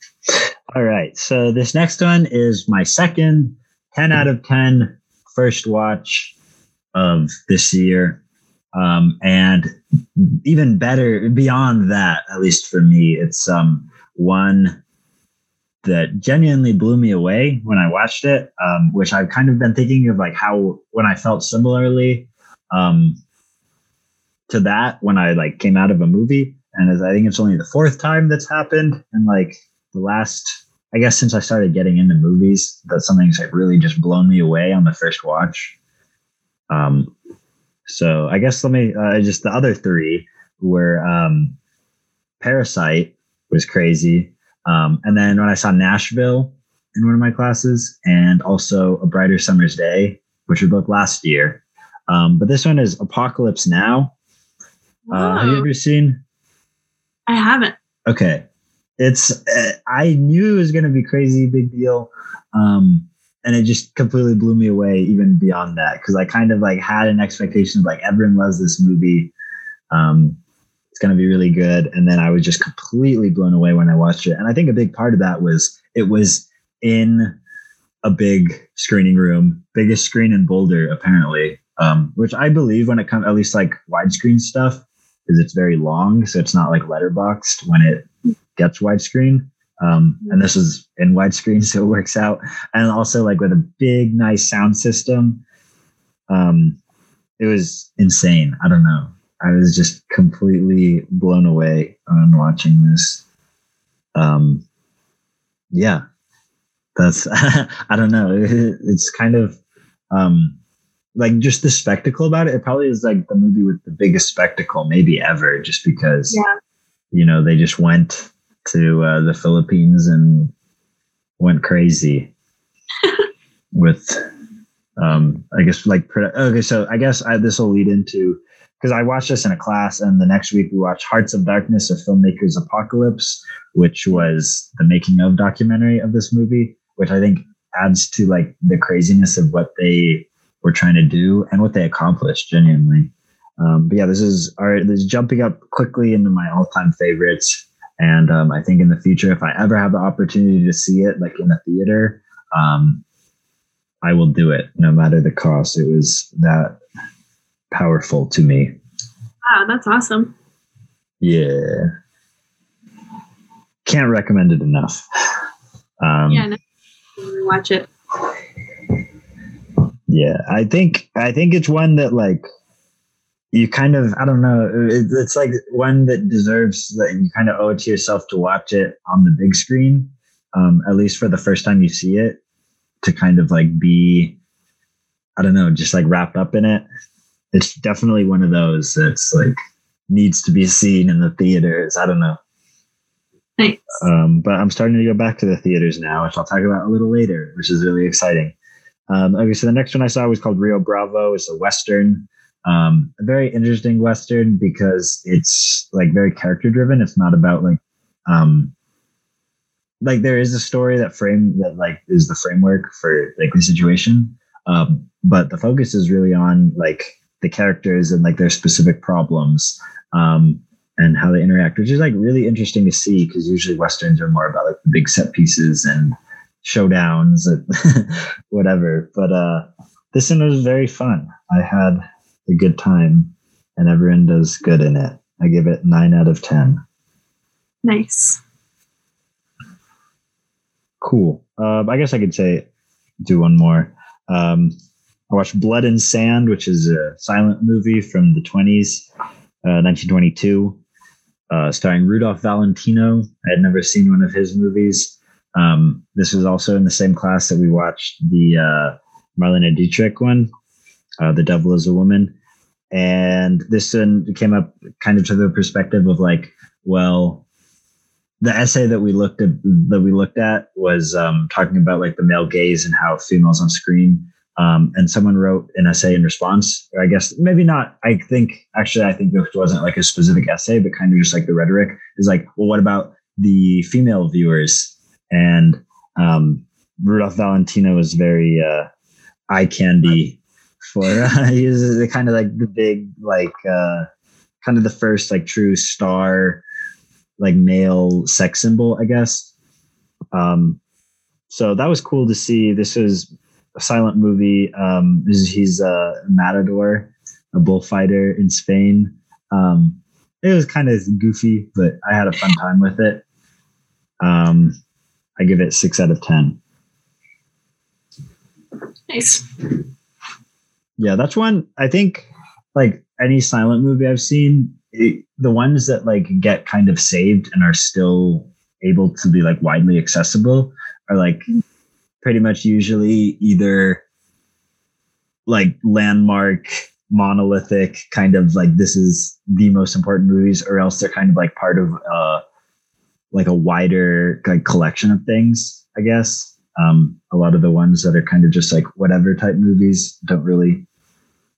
All right. So this next one is my second ten out of ten first watch of this year. Um, and even better beyond that, at least for me, it's um, one that genuinely blew me away when I watched it, um, which I've kind of been thinking of like how, when I felt similarly um, to that, when I like came out of a movie. And as I think it's only the fourth time that's happened. And like the last, I guess, since I started getting into movies, that something's like really just blown me away on the first watch. Um, so I guess let me, uh, just the other three were um, Parasite was crazy. Um, and then when I saw Nashville in one of my classes, and also A Brighter Summer's Day, which were both last year. Um, but this one is Apocalypse Now. Uh, have you ever seen? I haven't. Okay. It's, uh, I knew it was going to be crazy, big deal. Um, and it just completely blew me away even beyond that. Cause I kind of like had an expectation of like, everyone loves this movie. Um, going to be really good, and then I was just completely blown away when I watched it. And I think a big part of that was it was in a big screening room, biggest screen in Boulder apparently, um which I believe when it comes, at least like widescreen stuff, because it's very long, so it's not like letterboxed when it gets widescreen, um and this is in widescreen, so it works out. And also like with a big nice sound system, um it was insane. I don't know, I was just completely blown away on watching this. Um, yeah, that's, I don't know. It, it's kind of um, like just the spectacle about it. It probably is like the movie with the biggest spectacle maybe ever, just because, yeah. You know, they just went to uh, the Philippines and went crazy with, um, I guess like, okay. So I guess I, this will lead into, because I watched this in a class, and the next week we watched Hearts of Darkness, a filmmaker's Apocalypse, which was the making of documentary of this movie, which I think adds to like the craziness of what they were trying to do and what they accomplished genuinely. Um, but yeah, this is, all right, this is jumping up quickly into my all time favorites. And um, I think in the future, if I ever have the opportunity to see it, like in a theater, um, I will do it no matter the cost. It was that powerful to me. Wow, that's awesome. Yeah. Can't recommend it enough. Um, yeah, no. Watch it. Yeah, I think I think it's one that like you kind of I don't know. It, it's like one that deserves that you kind of owe it to yourself to watch it on the big screen, um, at least for the first time you see it, to kind of like be I don't know, just like wrapped up in it. It's definitely one of those that's like needs to be seen in the theaters. I don't know. Thanks. Um, but I'm starting to go back to the theaters now, which I'll talk about a little later, which is really exciting. Um, okay, so the next one I saw was called Rio Bravo. It's a Western, um, a very interesting Western because it's like very character driven. It's not about like, um, like there is a story that frame that like is the framework for like the situation. Um, but the focus is really on like the characters and like their specific problems, um, and how they interact, which is like really interesting to see because usually Westerns are more about like the big set pieces and showdowns and whatever. But uh, this one was very fun. I had a good time and everyone does good in it. I give it nine out of ten. Nice. Cool. Uh, I guess I could say, do one more. Um, I watched Blood and Sand, which is a silent movie from the twenties, uh, nineteen twenty-two. Uh, starring Rudolph Valentino. I had never seen one of his movies. Um, this was also in the same class that we watched the uh, Marlene Dietrich one, uh, The Devil is a Woman. And this one came up kind of to the perspective of like, well, the essay that we looked at that we looked at was um, talking about like the male gaze and how females on screen. Um, and someone wrote an essay in response, or I guess maybe not. I think actually, I think it wasn't like a specific essay, but kind of just like the rhetoric is like, well, what about the female viewers? And um, Rudolph Valentino is very uh, eye candy for uh, he's kind of like the big, like uh, kind of the first like true star, like male sex symbol, I guess. Um, so that was cool to see. This was a silent movie. Um, he's a matador, a bullfighter in Spain. Um, it was kind of goofy, but I had a fun time with it. Um, I give it six out of ten. Nice. Yeah, that's one. I think like any silent movie I've seen, it, the ones that like get kind of saved and are still able to be like widely accessible are like pretty much usually either like landmark, monolithic kind of like this is the most important movies, or else they're kind of like part of uh like a wider like collection of things, I guess. Um, a lot of the ones that are kind of just like whatever type movies don't really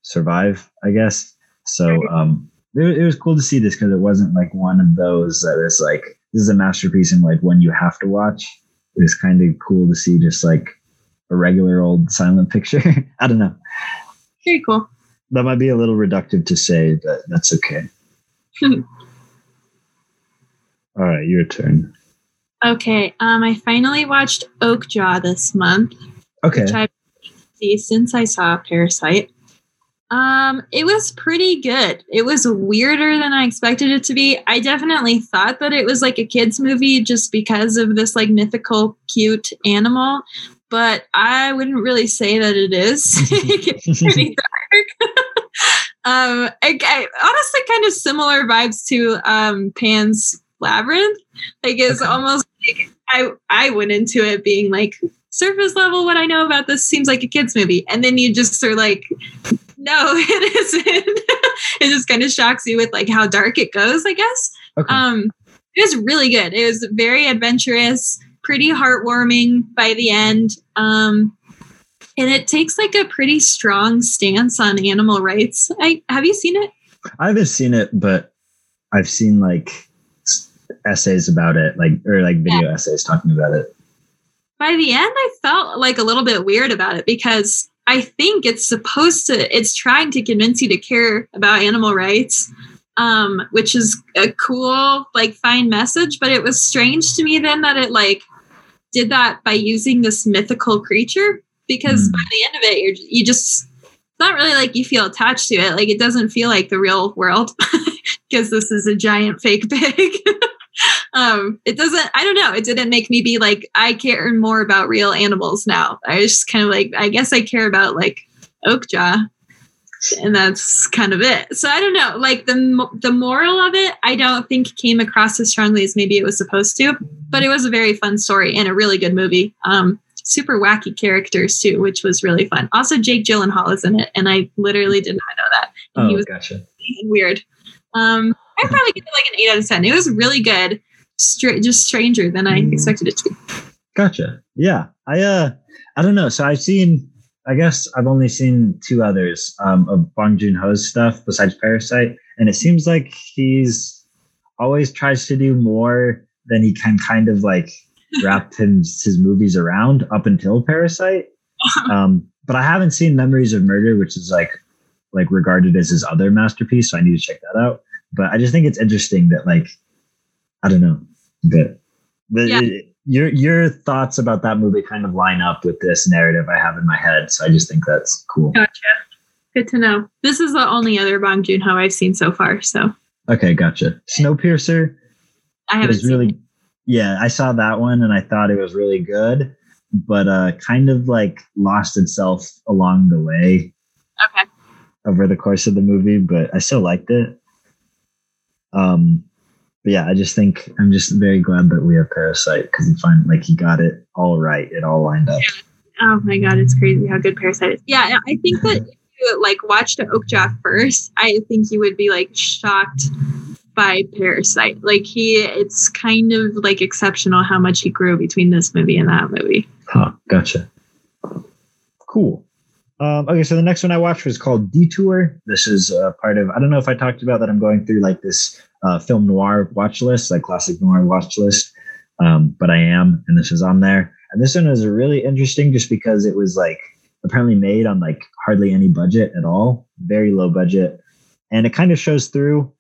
survive, I guess. So um, it, it was cool to see this because it wasn't like one of those that is like, this is a masterpiece and like one you have to watch. It was kind of cool to see just like a regular old silent picture. I don't know. Very cool. That might be a little reductive to say, but that's okay. All right, your turn. Okay. Um, I finally watched Okja this month. Okay. Which I've seen since I saw Parasite. Um, it was pretty good. It was weirder than I expected it to be. I definitely thought that it was like a kid's movie just because of this like mythical, cute animal, but I wouldn't really say that it is. It gets pretty dark. um, I, I, honestly, kind of similar vibes to um, Pan's Labyrinth. Like it's okay. Almost like I, I went into it being like, surface level, what I know about this seems like a kid's movie. And then you just are like, no, it isn't. It just kind of shocks you with like how dark it goes, I guess. Okay. Um, it was really good. It was very adventurous, pretty heartwarming by the end. Um, and it takes like a pretty strong stance on animal rights. I, have you seen it? I haven't seen it, but I've seen like essays about it, like, or like video yeah. essays talking about it. By the end, I felt like a little bit weird about it because I think it's supposed to, it's trying to convince you to care about animal rights, um, which is a cool, like, fine message. But it was strange to me then that it, like, did that by using this mythical creature, because mm. by the end of it, you're, you just, it's not really like you feel attached to it. Like, it doesn't feel like the real world. because this is a giant fake pig. um, it doesn't, I don't know. It didn't make me be like, I care more about real animals now. I was just kind of like, I guess I care about like Okja, and that's kind of it. So I don't know, like the, the moral of it, I don't think came across as strongly as maybe it was supposed to, but it was a very fun story and a really good movie. Um, Super wacky characters too, which was really fun. Also, Jake Gyllenhaal is in it, and I literally did not know that. And oh, he was gotcha. Weird. Um, I probably give it like an eight out of ten. It was really good, Stra- just stranger than I expected it to be. Gotcha. Yeah, I uh, I don't know. So I've seen, I guess I've only seen two others um, of Bong Joon-ho's stuff besides Parasite, and it seems like he's always tries to do more than he can, kind of like. Wrapped his, his movies around up until Parasite. Um, but I haven't seen Memories of Murder, which is like like regarded as his other masterpiece, so I need to check that out. But I just think it's interesting that like I don't know that yeah. your your thoughts about that movie kind of line up with this narrative I have in my head, so I just think that's cool. Gotcha. Good to know. This is the only other Bong Joon-ho I've seen so far. So okay, gotcha. Snowpiercer. I haven't seen really. It. Yeah, I saw that one and I thought it was really good, but uh, kind of like lost itself along the way okay. over the course of the movie, but I still liked it. Um, but yeah, I just think I'm just very glad that we have Parasite because he find like he got it all right. It all lined up. Oh my God, it's crazy how good Parasite is. Yeah, I think that if you like watched Okja first, I think you would be like shocked by Parasite. Like he it's kind of like exceptional how much he grew between this movie and that movie. Huh, gotcha. Cool. Um, okay, so the next one I watched was called Detour. This is uh, part of, I don't know if I talked about that I'm going through like this uh, film noir watch list, like classic noir watch list, um, but I am, and this is on there. And this one was really interesting just because it was like apparently made on like hardly any budget at all, very low budget. And it kind of shows through.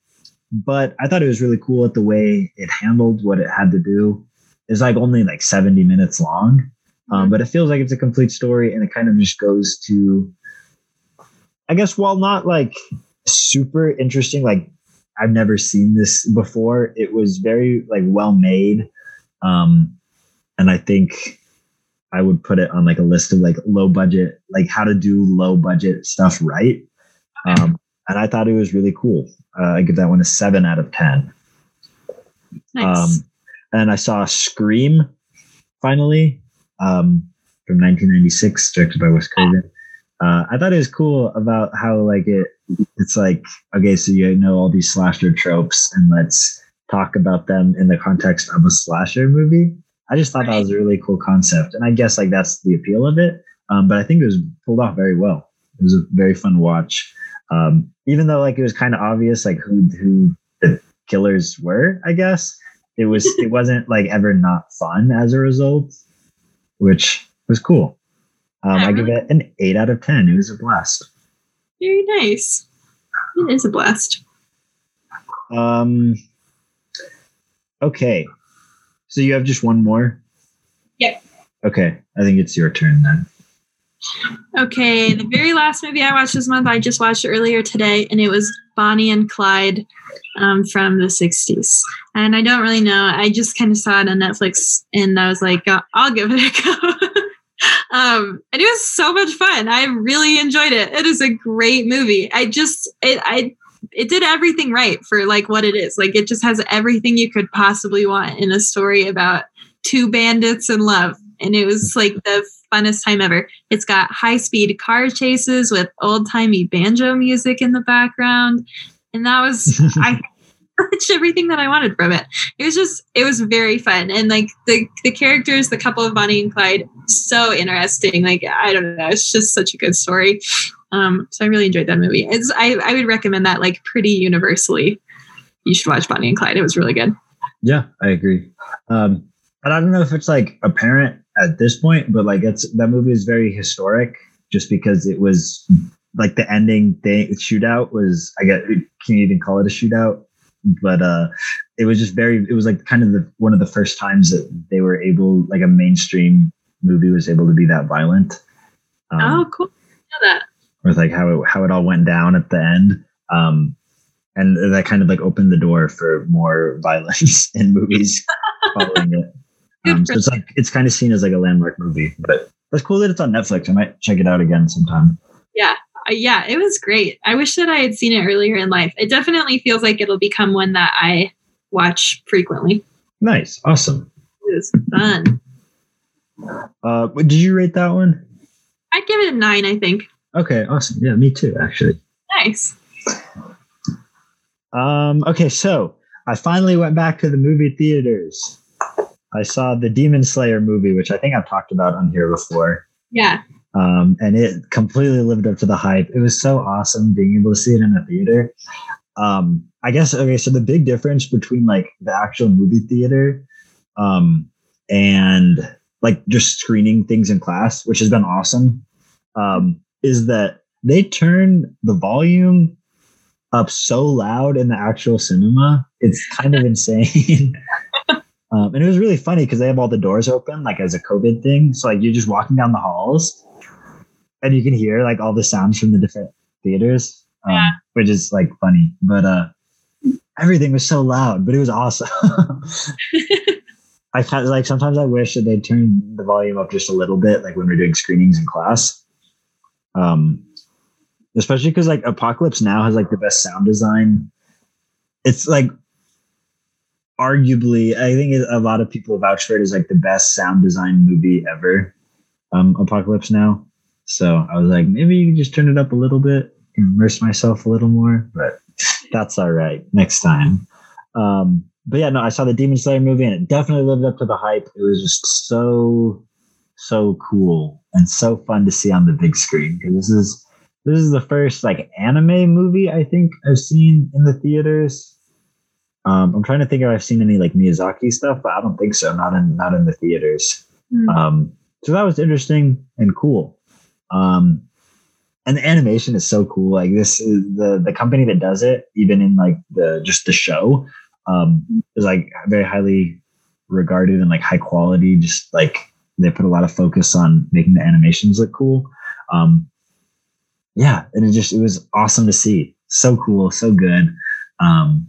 But I thought it was really cool at the way it handled what it had to do. It's like only like seventy minutes long, um, but it feels like it's a complete story, and it kind of just goes to, I guess, while not like super interesting, like I've never seen this before. It was very like well made, um, and I think I would put it on like a list of like low budget, like how to do low budget stuff right. Um, and I thought it was really cool. Uh, I give that one a seven out of ten. Nice. Um, and I saw Scream finally um, from nineteen ninety-six, directed by Wes Craven. Uh, I thought it was cool about how like it, it's like, okay, so you know all these slasher tropes and let's talk about them in the context of a slasher movie. I just thought right. that was a really cool concept. And I guess like that's the appeal of it. Um, but I think it was pulled off very well. It was a very fun watch. Um, even though like it was kind of obvious like who who the killers were, I guess it was it wasn't like ever not fun as a result, which was cool. Um, I, I really give it an eight out of ten. It was a blast. Very nice. It is a blast. Um. Okay, so you have just one more. Yep. Okay, I think it's your turn then. Okay, the very last movie I watched this month, I just watched it earlier today, and it was Bonnie and Clyde um, from the sixties. And I don't really know. I just kind of saw it on Netflix, and I was like, oh, I'll give it a go. um, and it was so much fun. I really enjoyed it. It is a great movie. I just, it, I, it did everything right for like what it is. Like it just has everything you could possibly want in a story about two bandits in love. And it was like the funnest time ever. It's got high-speed car chases with old-timey banjo music in the background. And that was I that's everything that I wanted from it. It was just, it was very fun. And like the, the characters, the couple of Bonnie and Clyde, so interesting. Like, I don't know. It's just such a good story. Um, so I really enjoyed that movie. It's, I, I would recommend that like pretty universally. You should watch Bonnie and Clyde. It was really good. Yeah, I agree. Um, but I don't know if it's like apparent at this point, but like it's that movie is very historic just because it was like the ending thing shootout was, I guess you can even call it a shootout, but uh, it was just very, it was like kind of the, one of the first times that they were able, like a mainstream movie was able to be that violent. Um, oh, cool. I know that. With like how it, how it all went down at the end. Um, And that kind of like opened the door for more violence in movies following it. Um, so it's like it's kind of seen as like a landmark movie, but that's cool that it's on Netflix. I might check it out again sometime. Yeah, yeah, it was great. I wish that I had seen it earlier in life. It definitely feels like it'll become one that I watch frequently. Nice, awesome. It was fun. Uh, what did you rate that one? I'd give it a nine, I think. Okay, awesome. Yeah, me too, actually. Nice. Um, okay, so I finally went back to the movie theaters. I saw the Demon Slayer movie, which I think I've talked about on here before. Yeah. Um, and it completely lived up to the hype. It was so awesome being able to see it in a theater. Um, I guess, okay, so the big difference between like the actual movie theater um, and like just screening things in class, which has been awesome, um, is that they turn the volume up so loud in the actual cinema. It's kind of insane. Um, and it was really funny because they have all the doors open, like as a COVID thing. So like you're just walking down the halls and you can hear like all the sounds from the different theaters, um, yeah. which is like funny, but uh, everything was so loud, but it was awesome. I kind of like, sometimes I wish that they'd turn the volume up just a little bit, like when we're doing screenings in class. Um, especially because like Apocalypse Now has like the best sound design. It's like, arguably, I think a lot of people vouch for it as like the best sound design movie ever, um, Apocalypse Now. So I was like, maybe you can just turn it up a little bit, immerse myself a little more, but that's all right. Next time. Um, but yeah, no, I saw the Demon Slayer movie and it definitely lived up to the hype. It was just so, so cool and so fun to see on the big screen. Because this is, this is the first like anime movie I think I've seen in the theaters. Um, I'm trying to think if I've seen any like Miyazaki stuff, but I don't think so. Not in not in the theaters. Mm. Um, so that was interesting and cool. Um, and the animation is so cool. Like this is the the company that does it, even in like the just the show, um, is like very highly regarded and like high quality. Just like they put a lot of focus on making the animations look cool. Um, yeah, and it just it was awesome to see. So cool, so good. Um,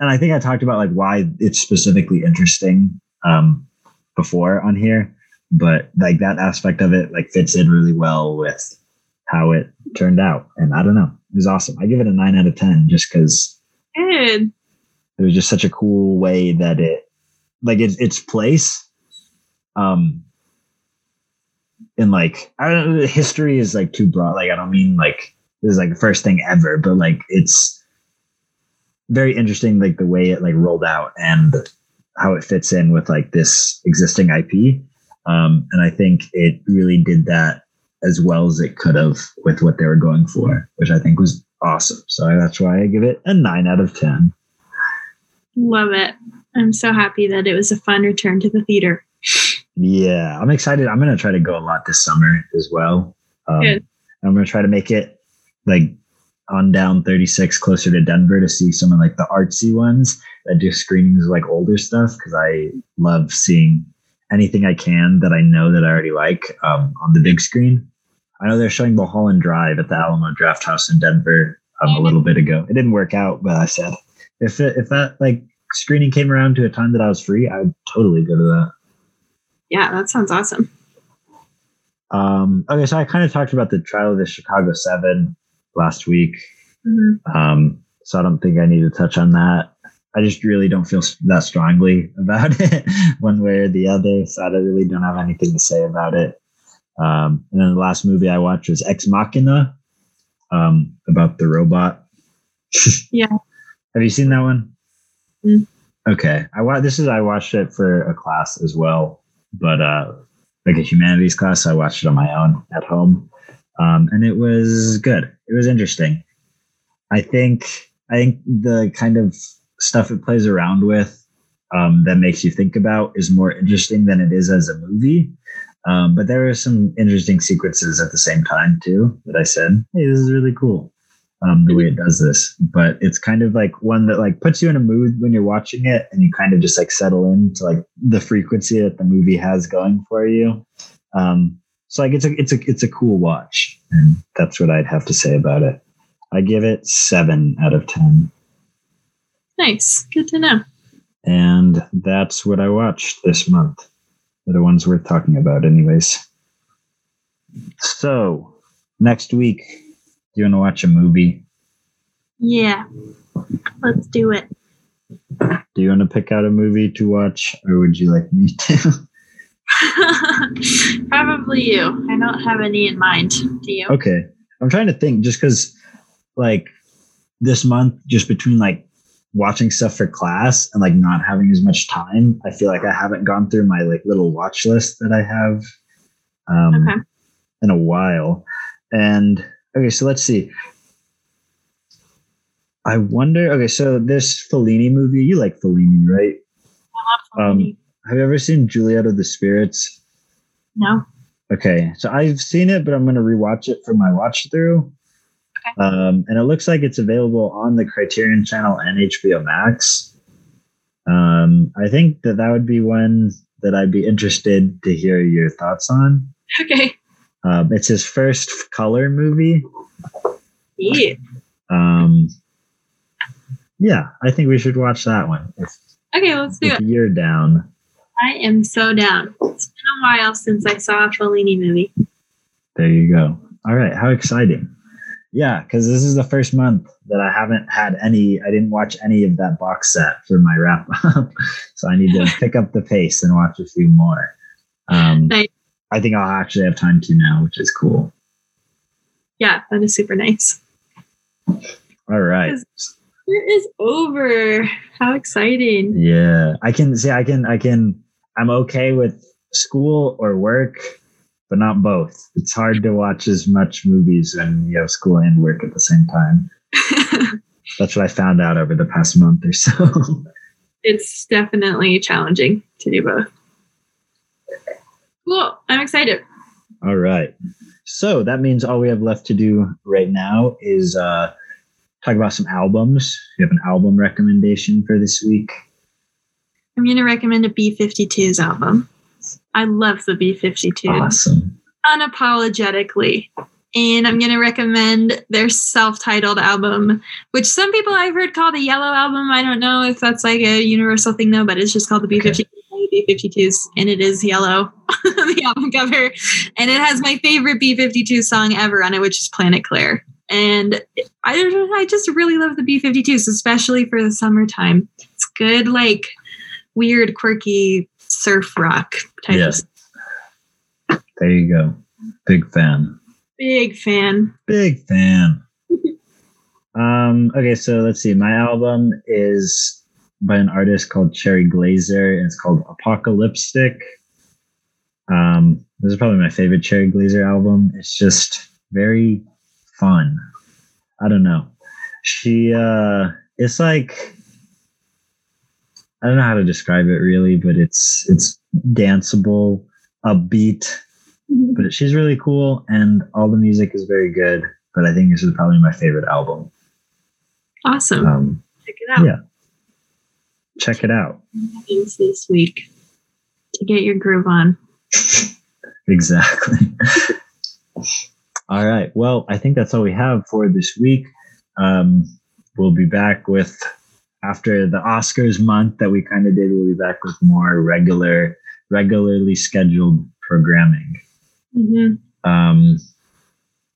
And I think I talked about like why it's specifically interesting um, before on here, but like that aspect of it like fits in really well with how it turned out. And I don't know, it was awesome. I give it a nine out of ten just because it was just such a cool way that it like it's its place. Um, in like I don't know, history is like too broad. Like I don't mean like this is like the first thing ever, but like it's very interesting, like the way it like rolled out and how it fits in with like this existing I P. Um, and I think it really did that as well as it could have with what they were going for, which I think was awesome. So that's why I give it a nine out of ten. Love it. I'm so happy that it was a fun return to the theater. Yeah, I'm excited. I'm going to try to go a lot this summer as well. Um, Good. I'm going to try to make it like on down thirty-six closer to Denver to see some of like the artsy ones that do screenings of like older stuff. Cause I love seeing anything I can that I know that I already like um, on the big screen. I know they're showing Mulholland Drive at the Alamo Draft House in Denver um, a little bit ago. It didn't work out, but I said, if it, if that like screening came around to a time that I was free, I would totally go to that. Yeah. That sounds awesome. Um, okay. So I kind of talked about the trial of the Chicago Seven last week. Mm-hmm. Um, so I don't think I need to touch on that. I just really don't feel that strongly about it one way or the other. So I really don't have anything to say about it. Um, and then the last movie I watched was Ex Machina, um, about the robot. Yeah. Have you seen that one? Mm-hmm. Okay. I wa- This is, I watched it for a class as well, but, uh, like a humanities class. So I watched it on my own at home. Um, and it was good. It was interesting. I think I think the kind of stuff it plays around with um, that makes you think about is more interesting than it is as a movie. Um, but there are some interesting sequences at the same time, too, that I said, hey, this is really cool, um, the way it does this. But it's kind of like one that like puts you in a mood when you're watching it and you kind of just like settle into like the frequency that the movie has going for you. Um So like it's a it's a it's a cool watch, and that's what I'd have to say about it. I give it seven out of ten. Nice. Good to know. And that's what I watched this month. They're the ones we're talking about anyways. So next week, do you want to watch a movie? Yeah. Let's do it. Do you want to pick out a movie to watch, or would you like me to? Probably you. I don't have any in mind. Do you? Okay. I'm trying to think, just because, like, this month, just between, like, watching stuff for class and, like, not having as much time, I feel like I haven't gone through my, like, little watch list that I have um, okay. in a while. And, okay, so let's see. I wonder, okay, so this Fellini movie, you like Fellini, right? I love Fellini. Um, have you ever seen Juliet of the Spirits? No. Okay, so I've seen it, but I'm going to rewatch it for my watch through. Okay. Um, and it looks like it's available on the Criterion Channel and H B O Max. Um, I think that that would be one that I'd be interested to hear your thoughts on. Okay. Um, it's his first color movie. Yeah. Um, yeah, I think we should watch that one. If, okay, let's do if it. You're down. I am so down. It's been a while since I saw a Fellini movie. There you go. All right. How exciting. Yeah, because this is the first month that I haven't had any, I didn't watch any of that box set for my wrap up. So I need to pick up the pace and watch a few more. Um, nice. I think I'll actually have time to now, which is cool. Yeah, that is super nice. All right. It is over. How exciting. Yeah. I can see, I can, I can, I'm okay with school or work, but not both. It's hard to watch as much movies when you have school and work at the same time. That's what I found out over the past month or so. It's definitely challenging to do both. Cool. I'm excited. All right. So that means all we have left to do right now is, uh, talk about some albums. You have an album recommendation for this week? I'm going to recommend a B fifty-twos album. I love the B fifty-twos. Awesome. Unapologetically. And I'm going to recommend their self-titled album, which some people I've heard call the Yellow Album. I don't know if that's like a universal thing, though, but it's just called the B fifty-twos. Okay. B fifty-twos, and it is yellow on the album cover. And it has my favorite B fifty-two song ever on it, which is Planet Claire. And I don't I just really love the B fifty-twos, especially for the summertime. It's good, like weird, quirky surf rock type yeah. of stuff. There you go. Big fan. Big fan. Big fan. um, okay, so let's see. My album is by an artist called Cherry Glazer, and it's called Apocalypse Now. Um, this is probably my favorite Cherry Glazer album. It's just very fun. I don't know. She, uh, it's like, I don't know how to describe it really, but it's, it's danceable, upbeat, but she's really cool. And all the music is very good, but I think this is probably my favorite album. Awesome. Um, check it out. Yeah. Check it out. This week to get your groove on. Exactly. All right. Well, I think that's all we have for this week. Um, we'll be back with, after the Oscars month that we kind of did, we'll be back with more regular, regularly scheduled programming. Mm-hmm. Um,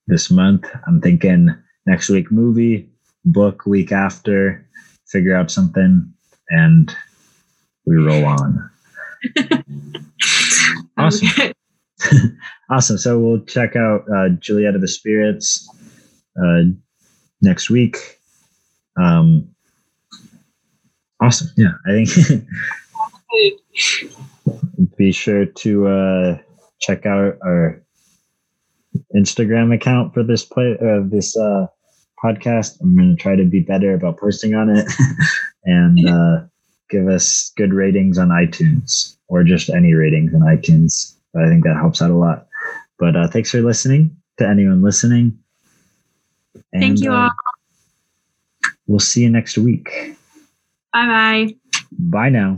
this month, I'm thinking next week movie, book week after, figure out something, and we roll on. Awesome. Okay. Awesome. So we'll check out uh, Juliet of the Spirits uh, next week. Um, awesome. Yeah, I think be sure to uh, check out our Instagram account for this play uh, this uh, podcast. I'm going to try to be better about posting on it and uh, give us good ratings on iTunes, or just any ratings on iTunes. But I think that helps out a lot. But uh, thanks for listening, to anyone listening. And, thank you all. Uh, we'll see you next week. Bye-bye. Bye now.